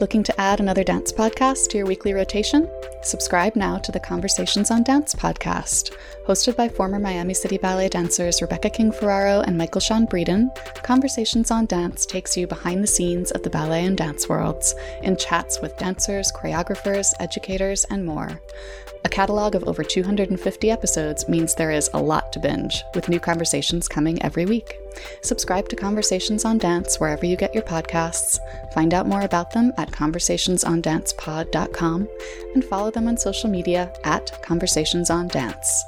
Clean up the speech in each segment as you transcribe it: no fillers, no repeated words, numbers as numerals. Looking to add another dance podcast to your weekly rotation? Subscribe now to the Conversations on Dance podcast. Hosted by former Miami City Ballet dancers Rebecca King Ferraro and Michael Sean Breeden, Conversations on Dance takes you behind the scenes of the ballet and dance worlds in chats with dancers, choreographers, educators, and more. A catalog of over 250 episodes means there is a lot to binge, with new conversations coming every week. Subscribe to Conversations on Dance wherever you get your podcasts. Find out more about them at conversationsondancepod.com and follow them on social media at Conversations on Dance.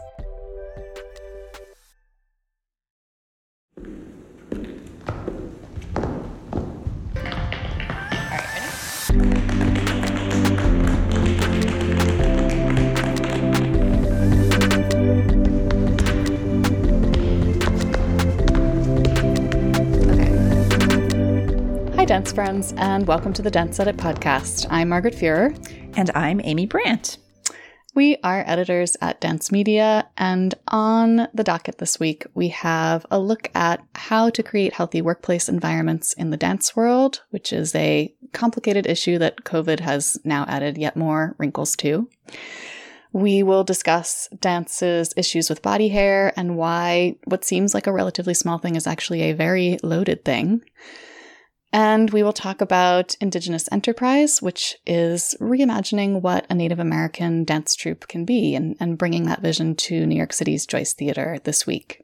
Dance friends, and welcome to the Dance Edit podcast. I'm Margaret Fuhrer. And I'm Amy Brandt. We are editors at Dance Media, and on the docket this week, we have a look at how to create healthy workplace environments in the dance world, which is a complicated issue that COVID has now added yet more wrinkles to. We will discuss dance's issues with body hair and why what seems like a relatively small thing is actually a very loaded thing. And we will talk about Indigenous Enterprise, which is reimagining what a Native American dance troupe can be and bringing that vision to New York City's Joyce Theater this week.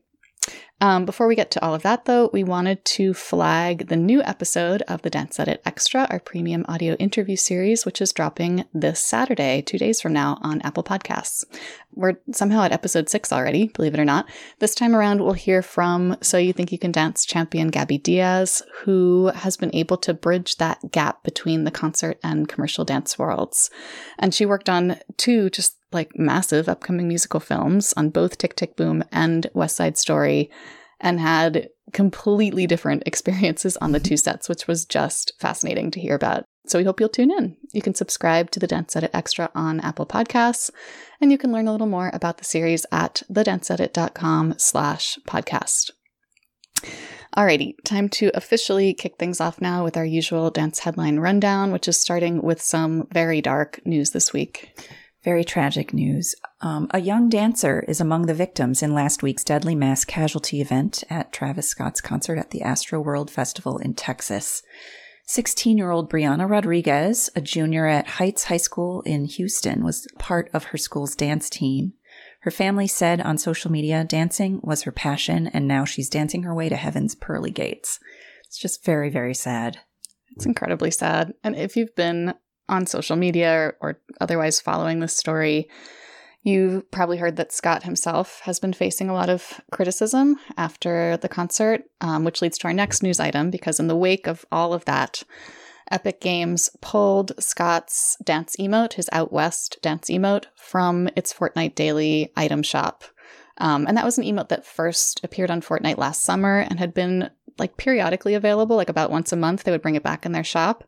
Before we get to all of that, though, we wanted to flag the new episode of the Dance Edit Extra, our premium audio interview series, which is dropping this Saturday, 2 days from now, on Apple Podcasts. We're somehow at episode 6 already, believe it or not. This time around, we'll hear from So You Think You Can Dance champion Gabby Diaz, who has been able to bridge that gap between the concert and commercial dance worlds. And she worked on two just like massive upcoming musical films on both Tick Tick Boom and West Side Story, and had completely different experiences on the two sets, which was just fascinating to hear about. So we hope you'll tune in. You can subscribe to the Dance Edit Extra on Apple Podcasts, and you can learn a little more about the series at thedanceedit.com/podcast. Alrighty, time to officially kick things off now with our usual dance headline rundown, which is starting with some very dark news this week. Very tragic news. A young dancer is among the victims in last week's deadly mass casualty event at Travis Scott's concert at the Astroworld Festival in Texas. 16-year-old Brianna Rodriguez, a junior at Heights High School in Houston, was part of her school's dance team. Her family said on social media, dancing was her passion, and now she's dancing her way to heaven's pearly gates. It's just very, very sad. It's incredibly sad. And if you've been on social media or otherwise following this story, you've probably heard that Scott himself has been facing a lot of criticism after the concert, which leads to our next news item, because in the wake of all of that, Epic Games pulled Scott's dance emote, his Out West dance emote, from its Fortnite daily item shop. And that was an emote that first appeared on Fortnite last summer and had been like periodically available, like about once a month, they would bring it back in their shop.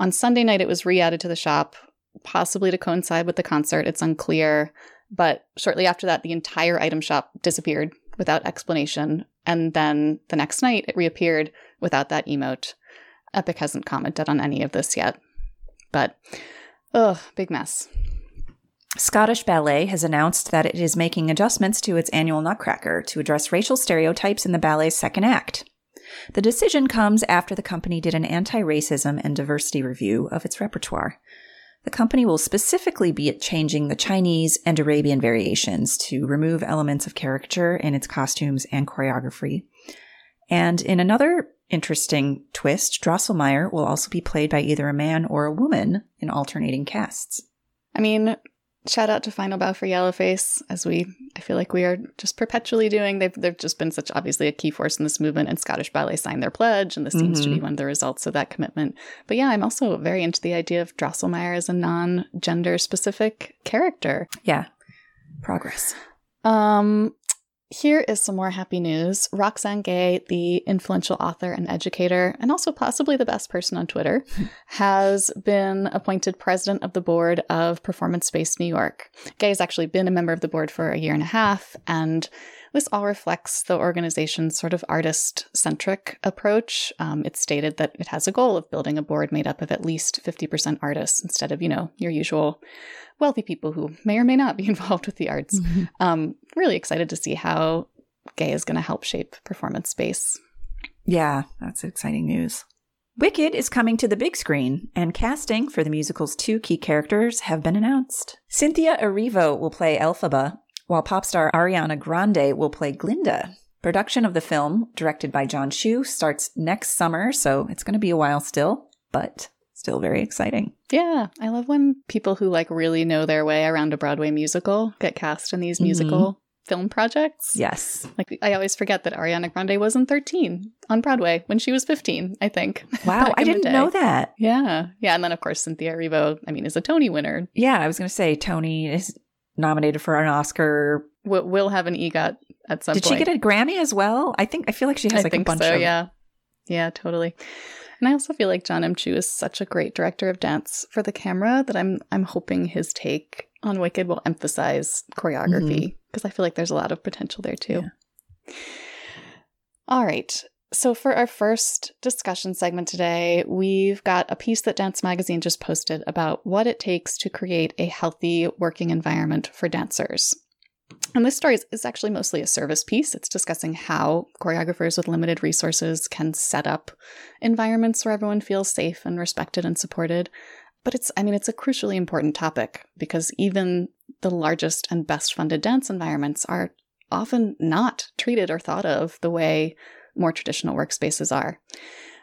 On Sunday night, it was re-added to the shop, possibly to coincide with the concert. It's unclear. But shortly after that, the entire item shop disappeared without explanation. And then the next night, it reappeared without that emote. Epic hasn't commented on any of this yet. But, ugh, big mess. Scottish Ballet has announced that it is making adjustments to its annual Nutcracker to address racial stereotypes in the ballet's second act. The decision comes after the company did an anti-racism and diversity review of its repertoire. The company will specifically be changing the Chinese and Arabian variations to remove elements of caricature in its costumes and choreography. And in another interesting twist, Drosselmeyer will also be played by either a man or a woman in alternating casts. I mean, shout out to Final Bow for Yellowface, as I feel like we are just perpetually doing. They've just been such obviously a key force in this movement, and Scottish Ballet signed their pledge, and this seems to be one of the results of that commitment. But yeah, I'm also very into the idea of Drosselmeyer as a non-gender specific character. Yeah. Progress. Here is some more happy news. Roxane Gay, the influential author and educator, and also possibly the best person on Twitter, has been appointed president of the board of Performance Space New York. Gay has actually been a member of the board for a year and a half, and This all reflects the organization's sort of artist-centric approach. It's stated that it has a goal of building a board made up of at least 50% artists instead of, you know, your usual wealthy people who may or may not be involved with the arts. Mm-hmm. Really excited to see how GAY is going to help shape performance space. Yeah, that's exciting news. Wicked is coming to the big screen, and casting for the musical's two key characters have been announced. Cynthia Erivo will play Elphaba, while pop star Ariana Grande will play Glinda. Production of the film, directed by John Chu, starts next summer, so it's going to be a while still, but still very exciting. Yeah, I love when people who like really know their way around a Broadway musical get cast in these musical film projects. Yes. Like, I always forget that Ariana Grande was in 13 on Broadway when she was 15, I think. Wow, I didn't know that. Yeah. Yeah. And then, of course, Cynthia Erivo, I mean, is a Tony winner. Yeah, I was going to say Tony is nominated for an Oscar. Will have an EGOT at some point. Did she get a Grammy as well? I feel like she has a bunch of. Yeah. Yeah, totally. And I also feel like John M. Chu is such a great director of dance for the camera that I'm hoping his take on Wicked will emphasize choreography, because I feel like there's a lot of potential there too. Yeah. All right. So for our first discussion segment today, we've got a piece that Dance Magazine just posted about what it takes to create a healthy working environment for dancers. And this story is actually mostly a service piece. It's discussing how choreographers with limited resources can set up environments where everyone feels safe and respected and supported. But it's a crucially important topic, because even the largest and best funded dance environments are often not treated or thought of the way more traditional workspaces are.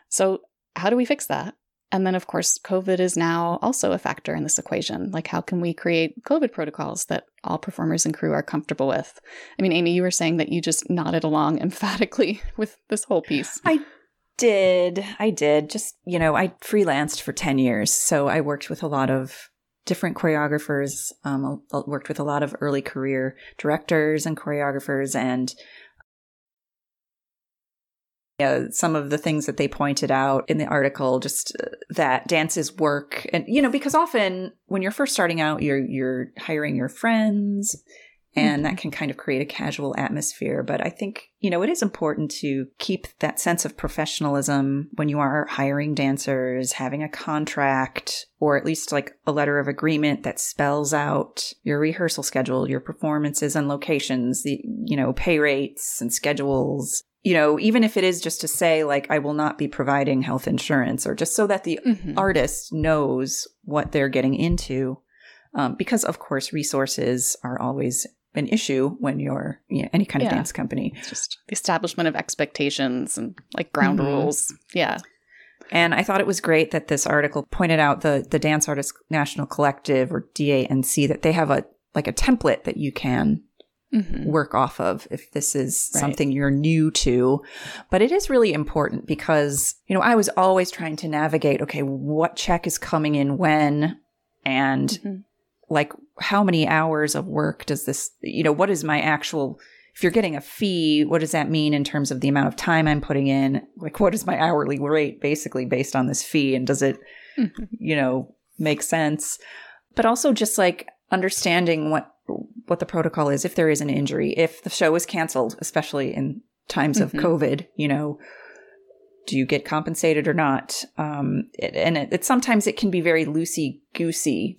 So how do we fix that? And then, of course, COVID is now also a factor in this equation. Like, how can we create COVID protocols that all performers and crew are comfortable with? I mean, Amy, you were saying that you just nodded along emphatically with this whole piece. I did. Just, you know, I freelanced for 10 years. So I worked with a lot of different choreographers, worked with a lot of early career directors and choreographers, and some of the things that they pointed out in the article, just that dances work. And, you know, because often when you're first starting out, you're hiring your friends, and that can kind of create a casual atmosphere. But I think, you know, it is important to keep that sense of professionalism when you are hiring dancers, having a contract, or at least like a letter of agreement that spells out your rehearsal schedule, your performances and locations, the, you know, pay rates and schedules. You know, even if it is just to say, like, I will not be providing health insurance, or just so that the artist knows what they're getting into. Because, of course, resources are always an issue when you're any kind of dance company. It's just the establishment of expectations and like ground rules. Yeah. And I thought it was great that this article pointed out the Dance Artists National Collective, or DANC, that they have a template that you can work off of if this is something you're new to. But it is really important, because, you know, I was always trying to navigate, okay, what check is coming in when, and like how many hours of work does this, you know, what is my actual, if you're getting a fee, what does that mean in terms of the amount of time I'm putting in? Like, what is my hourly rate basically based on this fee? And does it, you know, make sense? But also just like understanding what the protocol is if there is an injury, if the show is canceled, especially in times of COVID, you know, do you get compensated or not? Sometimes it can be very loosey-goosey.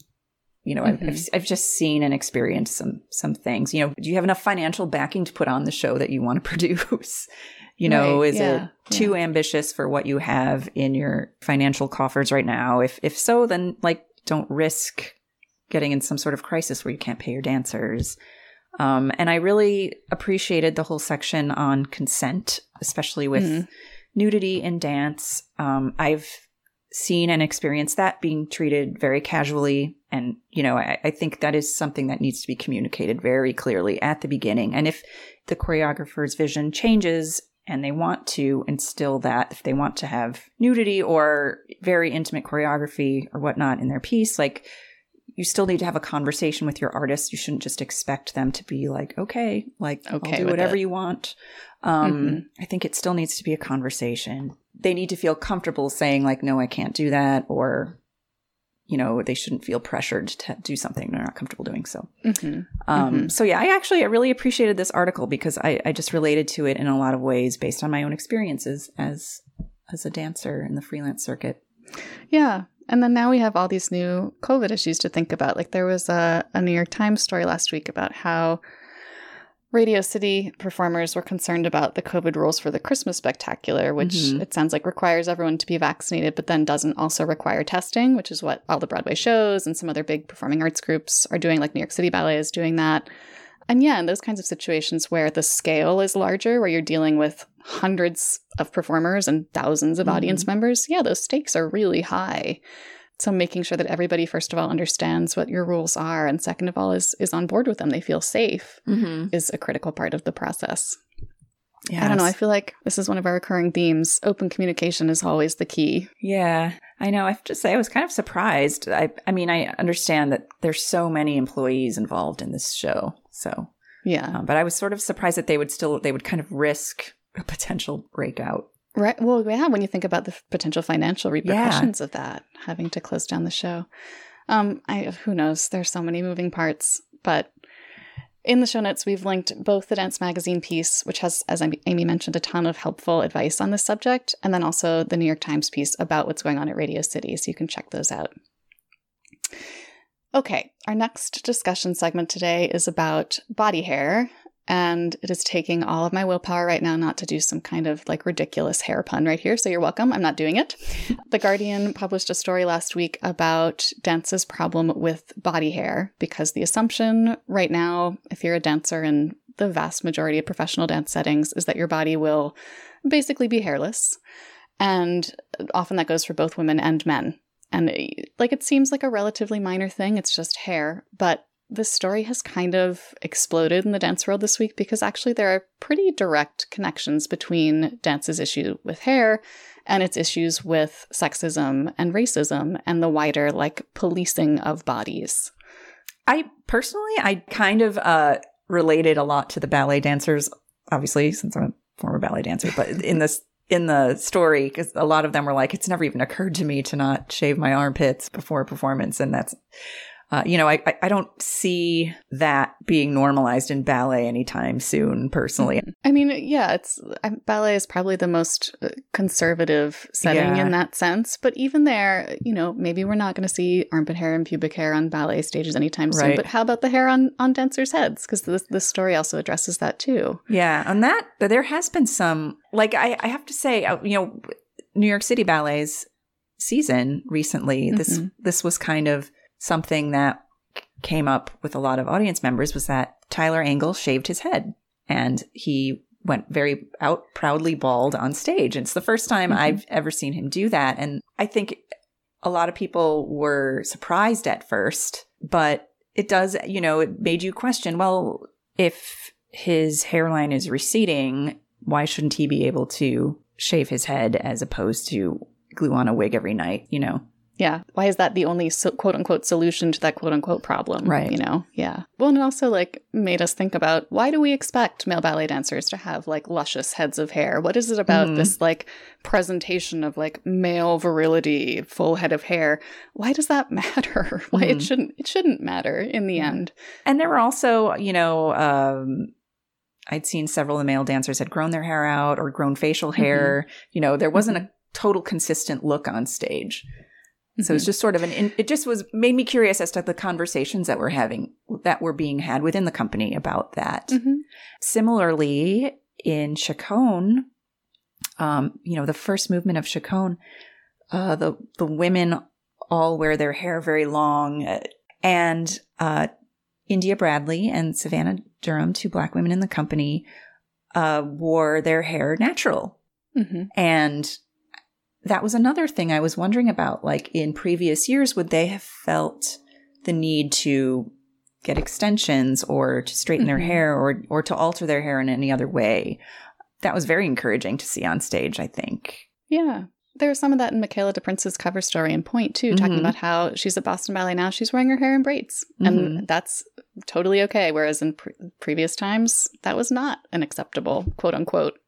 You know, I've just seen and experienced some things. You know, do you have enough financial backing to put on the show that you want to produce? You know, is it too ambitious for what you have in your financial coffers right now? If so, then like don't risk getting in some sort of crisis where you can't pay your dancers. And I really appreciated the whole section on consent, especially with nudity in dance. I've seen and experienced that being treated very casually. And, you know, I think that is something that needs to be communicated very clearly at the beginning. And if the choreographer's vision changes and they want to instill that, if they want to have nudity or very intimate choreography or whatnot in their piece, like, you still need to have a conversation with your artist. You shouldn't just expect them to be like, okay, I'll do whatever you want. I think it still needs to be a conversation. They need to feel comfortable saying like, no, I can't do that, or you know, they shouldn't feel pressured to do something they're not comfortable doing. So, so yeah, I really appreciated this article because I just related to it in a lot of ways based on my own experiences as a dancer in the freelance circuit. Yeah. And then now we have all these new COVID issues to think about. Like there was a New York Times story last week about how Radio City performers were concerned about the COVID rules for the Christmas Spectacular, which it sounds like requires everyone to be vaccinated, but then doesn't also require testing, which is what all the Broadway shows and some other big performing arts groups are doing, like New York City Ballet is doing that. And yeah, in those kinds of situations where the scale is larger, where you're dealing with hundreds of performers and thousands of audience members, yeah, those stakes are really high. So making sure that everybody, first of all, understands what your rules are, and second of all, is on board with them, they feel safe, is a critical part of the process. Yes. I don't know. I feel like this is one of our recurring themes. Open communication is always the key. Yeah, I know. I have to say I was kind of surprised. I mean, I understand that there's so many employees involved in this show. So, yeah. But I was sort of surprised that they would kind of risk a potential breakout. Right. Well, yeah, when you think about the potential financial repercussions of that, having to close down the show. Who knows? There's so many moving parts. But in the show notes, we've linked both the Dance Magazine piece, which has, as Amy mentioned, a ton of helpful advice on this subject, and then also the New York Times piece about what's going on at Radio City. So you can check those out. Okay. Our next discussion segment today is about body hair. And it is taking all of my willpower right now not to do some kind of like ridiculous hair pun right here. So you're welcome. I'm not doing it. The Guardian published a story last week about dance's problem with body hair, because the assumption right now, if you're a dancer in the vast majority of professional dance settings, is that your body will basically be hairless. And often that goes for both women and men. And like it seems like a relatively minor thing. It's just hair. But this story has kind of exploded in the dance world this week because actually there are pretty direct connections between dance's issue with hair and its issues with sexism and racism and the wider like policing of bodies. I kind of related a lot to the ballet dancers, obviously, since I'm a former ballet dancer, but in the story, because a lot of them were like, it's never even occurred to me to not shave my armpits before a performance. And that's... I don't see that being normalized in ballet anytime soon, personally. I mean, yeah, ballet is probably the most conservative setting in that sense. But even there, you know, maybe we're not going to see armpit hair and pubic hair on ballet stages anytime soon. Right. But how about the hair on dancers' heads? Because this story also addresses that too. Yeah, on that, there has been some, like I have to say, you know, New York City Ballet's season recently, this was kind of... something that came up with a lot of audience members was that Tyler Engle shaved his head and he went very out proudly bald on stage. And it's the first time I've ever seen him do that. And I think a lot of people were surprised at first, but it does, you know, it made you question, well, if his hairline is receding, why shouldn't he be able to shave his head as opposed to glue on a wig every night, you know? Yeah. Why is that the only quote-unquote solution to that quote-unquote problem? Right. You know? Yeah. Well, and it also like made us think about why do we expect male ballet dancers to have like luscious heads of hair? What is it about this like presentation of like male virility, full head of hair? Why does that matter? Why it shouldn't matter in the end. And there were also, you know, I'd seen several of the male dancers had grown their hair out or grown facial hair. You know, there wasn't a total consistent look on stage. So it's just sort of made me curious as to the conversations that we're having, that were being had within the company about that. Similarly, in Chaconne, you know, the first movement of Chaconne, the women all wear their hair very long. And India Bradley and Savannah Durham, two Black women in the company, wore their hair natural. And that was another thing I was wondering about, like in previous years, would they have felt the need to get extensions or to straighten their hair or to alter their hair in any other way? That was very encouraging to see on stage, I think. Yeah. There was some of that in Michaela De Prince's cover story in Point, too, talking about how she's at Boston Ballet now. She's wearing her hair in braids, and that's totally okay. Whereas in previous times, that was not an acceptable, quote unquote,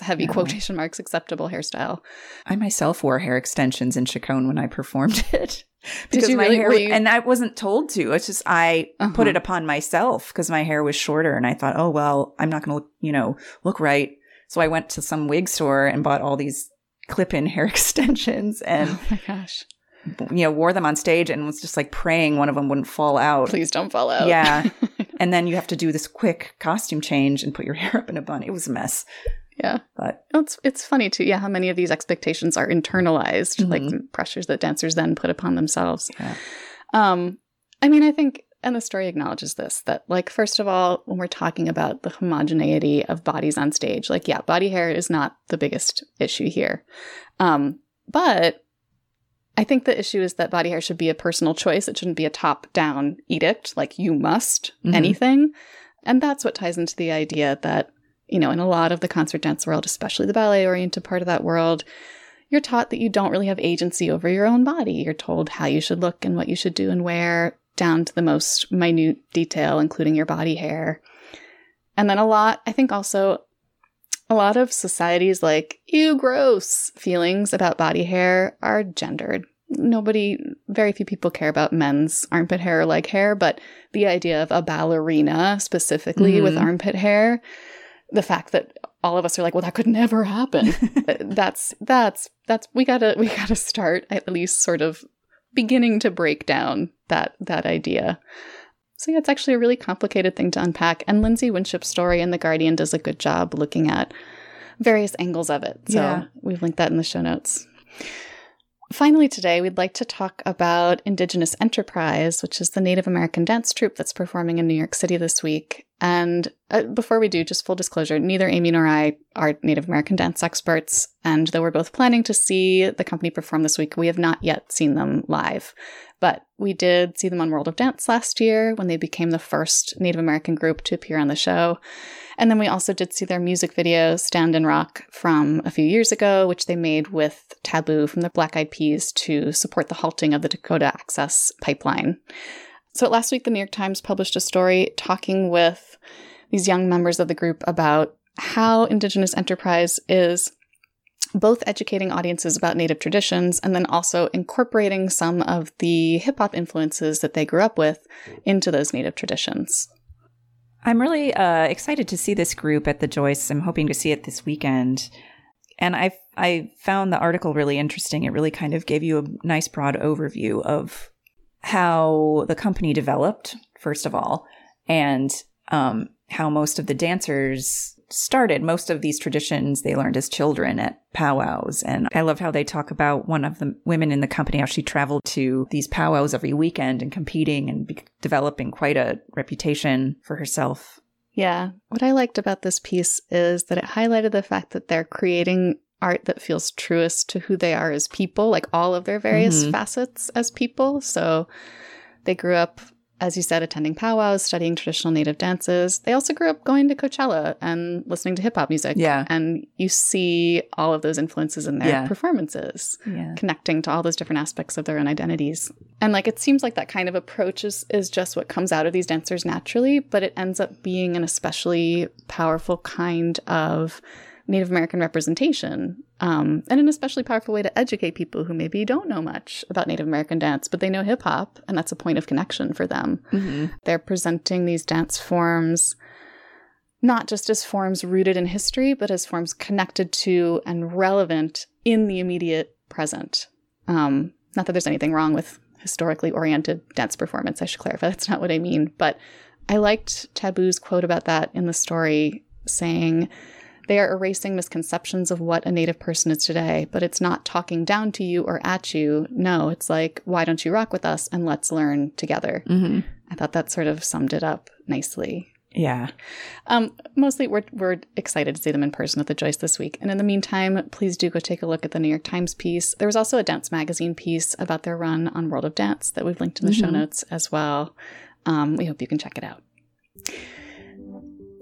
heavy quotation marks, acceptable hairstyle. I myself wore hair extensions in Chaconne when I performed it. Because my really, hair, and I wasn't told to. It's just I put it upon myself because my hair was shorter, and I thought, oh well, I'm not going to, look right. So I went to some wig store and bought all these clip-in hair extensions, and oh my gosh, wore them on stage and was just like praying one of them wouldn't fall out. Please don't fall out. Yeah, and then you have to do this quick costume change and put your hair up in a bun. It was a mess. Yeah. But it's funny too, how many of these expectations are internalized, like pressures that dancers then put upon themselves. Yeah. I think, and the story acknowledges this, that like, first of all, when we're talking about the homogeneity of bodies on stage, like, yeah, body hair is not the biggest issue here. But I think the issue is that body hair should be a personal choice. It shouldn't be a top-down edict, like you must anything. And that's what ties into the idea that, in a lot of the concert dance world, especially the ballet-oriented part of that world, you're taught that you don't really have agency over your own body. You're told how you should look and what you should do and wear, down to the most minute detail, including your body hair. And then a lot of society's like, ew, gross feelings about body hair are gendered. Very few people care about men's armpit hair or leg hair, but the idea of a ballerina specifically with armpit hair, the fact that all of us are like, well, that could never happen. that's we gotta start at least sort of beginning to break down that idea. So yeah, it's actually a really complicated thing to unpack. And Lindsay Winship's story in The Guardian does a good job looking at various angles of it. So we've linked that in the show notes. Finally, today, we'd like to talk about Indigenous Enterprise, which is the Native American dance troupe that's performing in New York City this week. And before we do, just full disclosure, neither Amy nor I are Native American dance experts. And though we're both planning to see the company perform this week, we have not yet seen them live. But we did see them on World of Dance last year when they became the first Native American group to appear on the show. And then we also did see their music video, Stand and Rock, from a few years ago, which they made with Taboo from the Black Eyed Peas to support the halting of the Dakota Access Pipeline. So last week, the New York Times published a story talking with these young members of the group about how Indigenous Enterprise is both educating audiences about Native traditions and then also incorporating some of the hip-hop influences that they grew up with into those Native traditions. I'm really excited to see this group at the Joyce. I'm hoping to see it this weekend. And I found the article really interesting. It really kind of gave you a nice broad overview of how the company developed, first of all, and how most of the dancers started. Most of these traditions they learned as children at powwows. And I love how they talk about one of the women in the company, how she traveled to these powwows every weekend and competing and developing quite a reputation for herself. Yeah. What I liked about this piece is that it highlighted the fact that they're creating art that feels truest to who they are as people, like all of their various facets as people. So they grew up, as you said, attending powwows, studying traditional Native dances. They also grew up going to Coachella and listening to hip-hop music. Yeah. And you see all of those influences in their performances, connecting to all those different aspects of their own identities. And like, it seems like that kind of approach is just what comes out of these dancers naturally, but it ends up being an especially powerful kind of Native American representation, and an especially powerful way to educate people who maybe don't know much about Native American dance, but they know hip hop, and that's a point of connection for them. Mm-hmm. They're presenting these dance forms not just as forms rooted in history, but as forms connected to and relevant in the immediate present. Not that there's anything wrong with historically oriented dance performance. I should clarify that's not what I mean. But I liked Taboo's quote about that in the story, saying, "They are erasing misconceptions of what a Native person is today, but it's not talking down to you or at you. No, it's like, why don't you rock with us and let's learn together." Mm-hmm. I thought that sort of summed it up nicely. Yeah. Mostly we're excited to see them in person at the Joyce this week. And in the meantime, please do go take a look at the New York Times piece. There was also a Dance Magazine piece about their run on World of Dance that we've linked in the show notes as well. We hope you can check it out.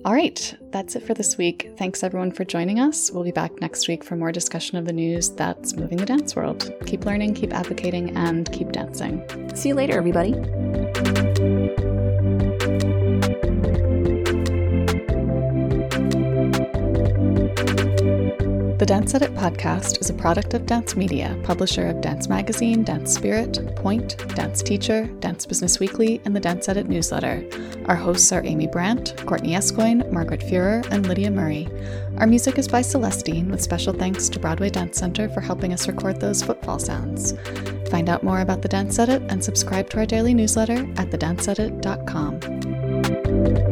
All right, that's it for this week. Thanks everyone for joining us. We'll be back next week for more discussion of the news that's moving the dance world. Keep learning, keep advocating, and keep dancing. See you later, everybody. Dance Edit podcast is a product of Dance Media, publisher of Dance Magazine, Dance Spirit, Point, Dance Teacher, Dance Business Weekly, and the Dance Edit newsletter. Our hosts are Amy Brandt, Courtney Escoyne, Margaret Fuhrer, and Lydia Murray. Our music is by Celestine, with special thanks to Broadway Dance Center for helping us record those footfall sounds. Find out more about The Dance Edit and subscribe to our daily newsletter at thedanceedit.com.